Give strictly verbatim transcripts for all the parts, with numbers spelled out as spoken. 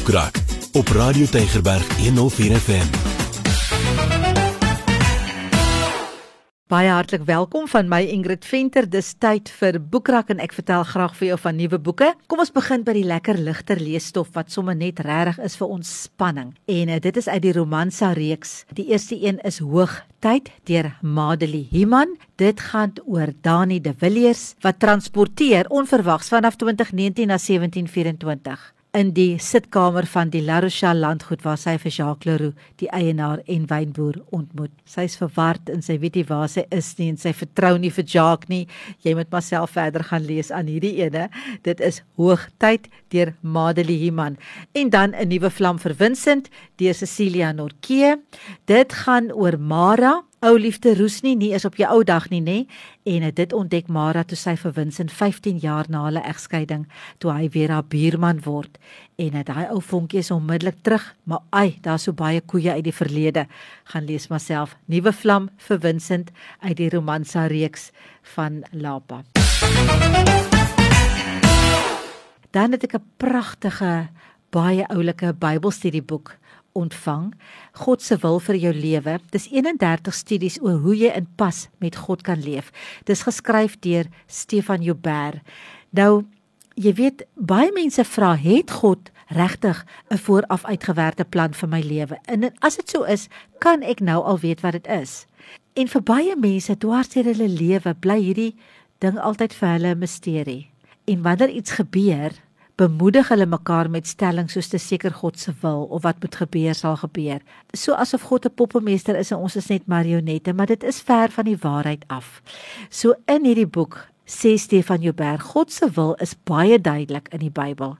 Boekrak op Radio Tygerberg honderd vier F M. Baie hartlik welkom van my Ingrid Venter. Dis tyd vir Boekrak en ek vertel graag vir jou van nuwe boeke. Kom ons begin by die lekker ligter leesstof wat sommer net regtig is vir ontspanning. En dit is uit die Romansa reeks. Die eerste een is Hoogtyd deur Madeleine Heyman. Dit gaan oor Dani de Villiers wat transporteer onverwags vanaf twintig negentien na sewentien vyf-en-twintig. In die sitkamer van die La Roche landgoed waar sy vir Jacques Leroux, die eienaar en wynboer, ontmoet. Sy is verward en sy weet nie waar sy is nie en sy vertrou nie vir Jacques nie. Jy moet maar self verder gaan lees aan hierdie ene. Dit is Hoogtyd deur Madeleine Heyman. En dan 'n nuwe vlam vir Vincent deur Cecilia Norke. Dit gaan oor Mara. Ou liefde roes nie, nie is op jou ou dag nie, nie. En dit ontdek Mara toe sy vir Vincent vyftien jaar na hulle egskeiding, toe hy weer haar buurman word. En daai ou vonkie is onmiddellik terug, maar ai, daar so baie koeie uit die verlede. Gaan lees myself, Nuwe Vlam vir Vincent uit die Romansa reeks van Lapa. Dan het ek 'n pragtige, baie oulike Bybelstudieboek ontvang, God se wil vir jou lewe. Dis eenendertig studies oor hoe jy in pas met God kan leef. Dis geskryf deur Stephan Joubert. Nou, jy weet, baie mense vra, het God regtig 'n vooraf uitgewerkte plan vir my lewe? En as dit so is, kan ek nou al weet wat dit is. En vir baie mense, dwars deur hulle lewe, bly hierdie ding altyd vir hulle 'n misterie. En wanneer iets gebeur, bemoedig hulle mekaar met stellings soos te seker God se wil of wat moet gebeur sal gebeur. So asof God 'n poppemeester is en ons is net marionette, maar dit is ver van die waarheid af. So in hierdie boek sê Stephan Joubert, God se wil is baie duidelik in die Bybel.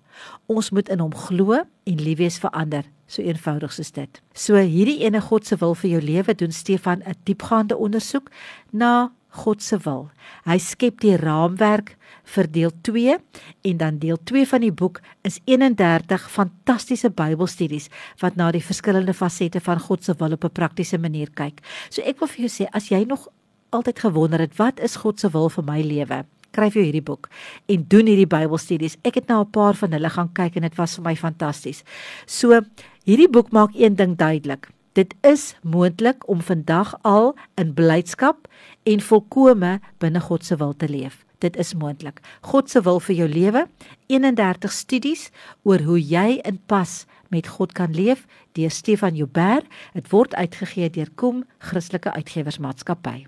Ons moet in hom glo en lief wees vir ander, so eenvoudig soos dit. So hierdie ene God se wil vir jou lewe doen Stephan 'n diepgaande ondersoek na God se wil. Hy skep die raamwerk vir deel twee en dan deel twee van die boek is eenendertig fantastiese Bybelstudies wat na die verskillende fasette van God se wil op 'n praktiese manier kyk. So ek wil vir jou sê, as jy nog altyd gewonder het, wat is God se wil vir my lewe? Skryf jou hierdie boek en doen hierdie Bybelstudies. Ek het nou 'n paar van hulle gaan kyk en dit was vir my fantasties. So hierdie boek maak een ding duidelik. Dit is moontlik om vandag al in blydskap en volkome binne God se wil te leef. Dit is moontlik. God se wil vir jou lewe, eenendertig studies oor hoe jy in pas met God kan leef, deur Stephan Joubert. Dit word uitgegee deur K U M, Christelike Uitgewersmaatskappy.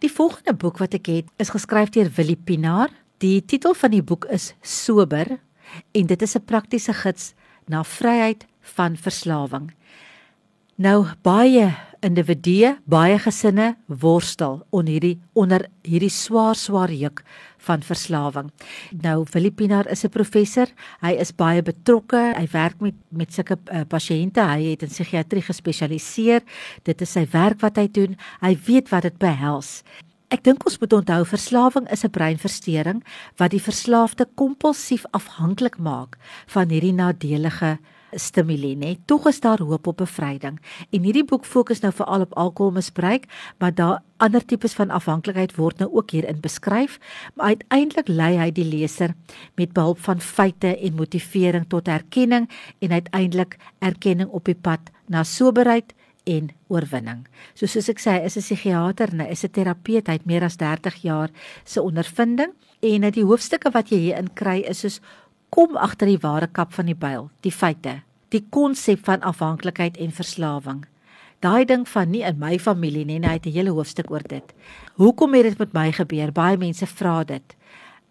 Die volgende boek wat ek het, is geskryf deur Willie Pienaar. Die titel van die boek is Sober en dit is 'n praktiese gids na vryheid van verslawing. Nou, baie individue, baie gesinne worstel onder hierdie, onder hierdie swaar, swaar juk van verslawing. Nou, Willie Pienaar is 'n professor, hy is baie betrokke, hy werk met, met sulke uh, pasiënte, hy het in psigiatrie gespesialiseer, dit is sy werk wat hy doen, hy weet wat dit behels. Ek dink ons moet onthou, verslawing is 'n breinversteuring wat die verslaafde kompulsief afhanklik maak van hierdie nadelige stimule, nee. Tog is daar hoop op bevryding. En hierdie boek fokus nou veral op alkoholmisbruik, maar daar ander tipes van afhanklikheid word nou ook hierin beskryf, maar uiteindelik lei hy die leser met behulp van feite en motivering tot erkenning en uiteindelik erkenning op die pad na soberheid en oorwinning. So soos ek sê, hy is 'n psigiater, hy is 'n terapeut, hy het meer as dertig jaar se ondervinding en die hoofstukke wat jy hierin kry is soos kom agter die ware kap van die byl, die feite, die konsep van afhanklikheid en verslawing. Daai ding van nie in my familie nie, hy het 'n hele hoofstuk oor dit. Hoekom het dit met my gebeur? Baie mense vra dit.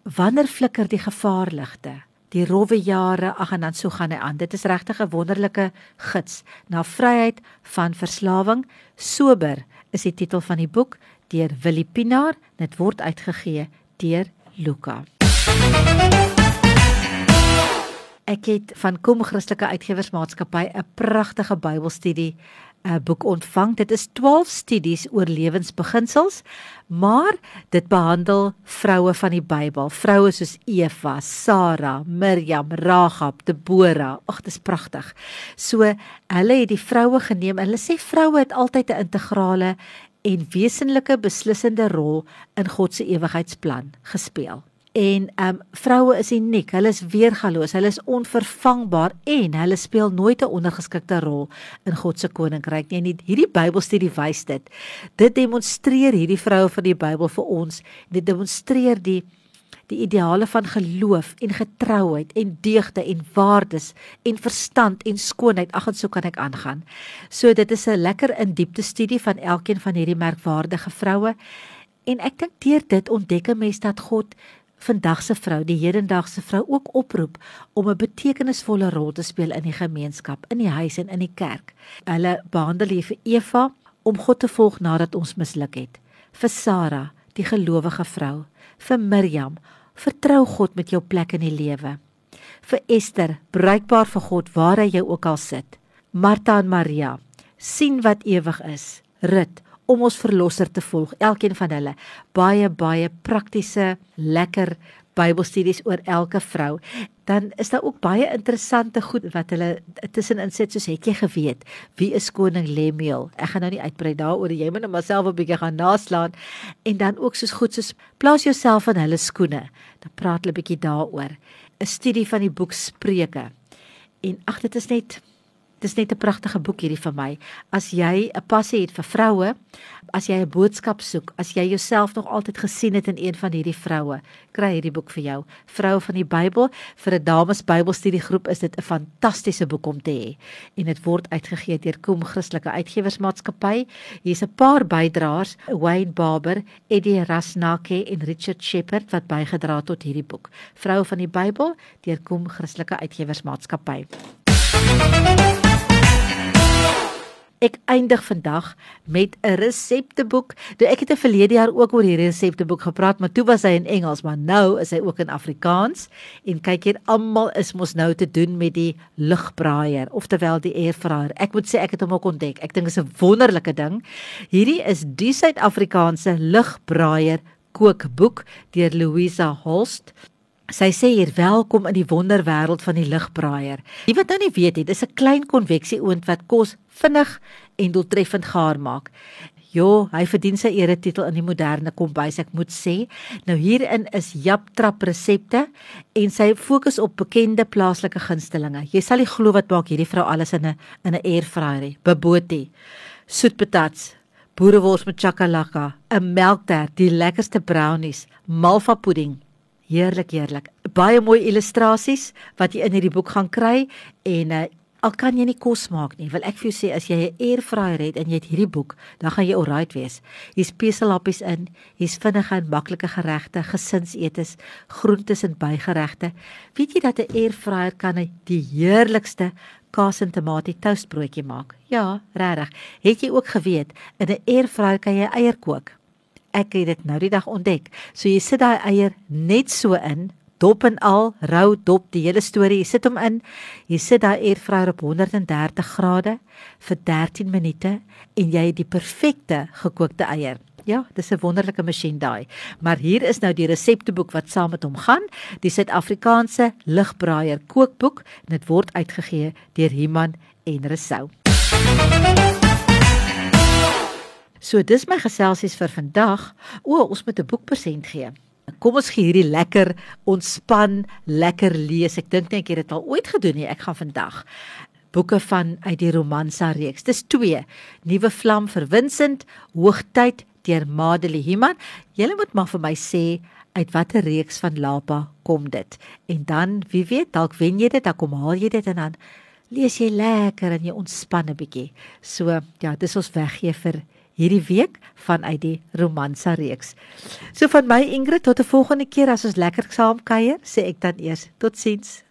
Wanneer flikker die gevaarligte? Die rowwe jare, ag en dan so gaan hy aan. Dit is regtig 'n wonderlike gids na vryheid van verslawing. Sober is die titel van die boek deur Willie Pienaar. Dit word uitgegee deur Luca. Ek het van K U M Christelike Uitgewersmaatskappy 'n pragtige Bybelstudie 'n boek ontvang. Dit is twaalf studies oor lewensbeginsels, maar dit behandel vroue van die Bybel. Vroue soos Eva, Sara, Miriam, Ragab, Deborah. Ag, dis pragtig. So, hulle het die vroue geneem. Hulle sê vroue het altyd 'n integrale en wesenlike beslissende rol in God se ewigheidsplan gespeel. en ehm um, vroue is uniek, hulle is weergaloos, hulle is onvervangbaar en hulle speel nooit 'n ondergeskikte rol in God se koninkryk nie. En hierdie Bybelstudie wys dit. Dit demonstreer hierdie vroue van die Bybel vir ons. Dit demonstreer die die ideale van geloof en getrouheid en deugde en waardes en verstand en skoonheid. Ag, en so kan ek aangaan. So dit is 'n lekker in diepte studie van elkeen van hierdie merkwaardige vroue. En ek dink deur dit ontdek 'n mens dat God vandag se vrou, die hedendaagse vrou ook oproep om 'n betekenisvolle rol te speel in die gemeenskap, in die huis en in die kerk. Hulle behandel hier vir Eva om God te volg nadat ons misluk het. Vir Sarah, die gelowige vrou, vir Miriam, vertrou God met jou plek in die lewe. Vir Esther, bruikbaar vir God waar hy jou ook al sit. Martha en Maria, sien wat ewig is. Rut, om ons verlosser te volg, elkeen van hulle. Baie, baie praktiese, lekker Bybelstudies oor elke vrou. Dan is daar ook baie interessante goed wat hulle tussenin sit, soos het jy geweet, wie is koning Lemuel? Ek gaan nou nie uitbrei daaroor, jy moet nou maar self 'n bietjie gaan naslaan. En dan ook soos goed, soos plaas jouself in hulle skoene. Dan praat hulle bietjie daaroor. 'n Studie van die boek Spreuke. En ag, dit is net... Dit is net 'n pragtige boek hierdie vir my. As jy 'n passie het vir vroue, as jy 'n boodskap soek, as jy jouself nog altyd gesien het in een van hierdie vroue, kry hierdie boek vir jou. Vroue van die Bybel, vir 'n dames Bybelstudiegroep is dit 'n fantastiese boek om te hê. En dit word uitgegee deur K U M Christelike Uitgewersmaatskappy. Hier's 'n paar bydraers, Wayne Barber, Eddie Rasnake en Richard Shepard wat bygedra het tot hierdie boek. Vroue van die Bybel deur K U M Christelike Uitgewersmaatskappy. Ek eindig vandag met 'n resepteboek. Ek het in verlede jaar ook oor hierdie resepteboek gepraat, maar toe was hy in Engels, maar nou is hy ook in Afrikaans. En kyk hier, almal is mos nou te doen met die lugbraaier, oftewel die airfryer. Ek moet sê ek het hom ook ontdek. Ek dink dit is 'n wonderlike ding. Hierdie is die Suid-Afrikaanse lugbraaier kookboek deur Louisa Holst. Sy sê hier, welkom in die wonderwêreld van die lugbraaier. Die wat nou nie weet het, is 'n klein konveksieoond wat kos vinnig en doeltreffend gaar maak. Jo, hy verdien sy eretitel in die moderne kombuis, ek moet sê. Nou hierin is japtrap resepte en sy fokus op bekende plaaslike gunstelinge. Jy sal nie glo wat maak hierdie vrou alles in 'n in 'n airfryer. Baboti, soetpatats, boerewors met chakalaka, 'n melktert, die lekkerste brownies, malva pudding. Heerlik, heerlik. Baie mooi illustrasies wat jy in hierdie boek gaan kry en uh, al kan jy nie kos maak nie, wil ek vir jou sê as jy 'n airfryer het en jy het hierdie boek, dan gaan jy alright wees. Hier's speselappies in, hier's vinnige en maklike geregte, gesinsetes, groentes en bygeregte. Weet jy dat 'n airfryer kan die heerlikste kaas en tomatie toastbroodjie maak? Ja, regtig. Het jy ook geweet in 'n airfryer kan jy eier kook? Ek het dit nou die dag ontdek. So jy sit daai eier net so in, dop en al, rou dop, die hele storie. Jy sit hom in, jy sit daai airfryer op honderd en dertig grade vir dertien minute en jy het die perfekte gekookte eier. Ja, dis 'n wonderlike masjien daai. Maar hier is nou die resepteboek wat saam met hom gaan, die Suid-Afrikaanse lugbraaier kookboek, en dit word uitgegee deur Himan en Resou. So dis my geselsies vir vandag. O, ons moet 'n boekpersent gee. Kom ons gee hierdie lekker ontspan, lekker lees. Ek dink nie ek het dit al ooit gedoen nie. Ek gaan vandag boeke van uit die Romansa reeks. Dis twee. Nuwe vlam vir Vincent, Hoogtyd deur Madeleine Heyman. Julle moet maar vir my sê uit watter reeks van Lapa kom dit. En dan, wie weet, dalk wen jy dit, dan kom haal jy dit en dan lees jy lekker en jy ontspan 'n bietjie. So, ja, dis ons weggee vir hierdie week vanuit die Romansa reeks. So van my Ingrid, tot die volgende keer as ons lekker saam kuier, sê ek dan eers totsiens.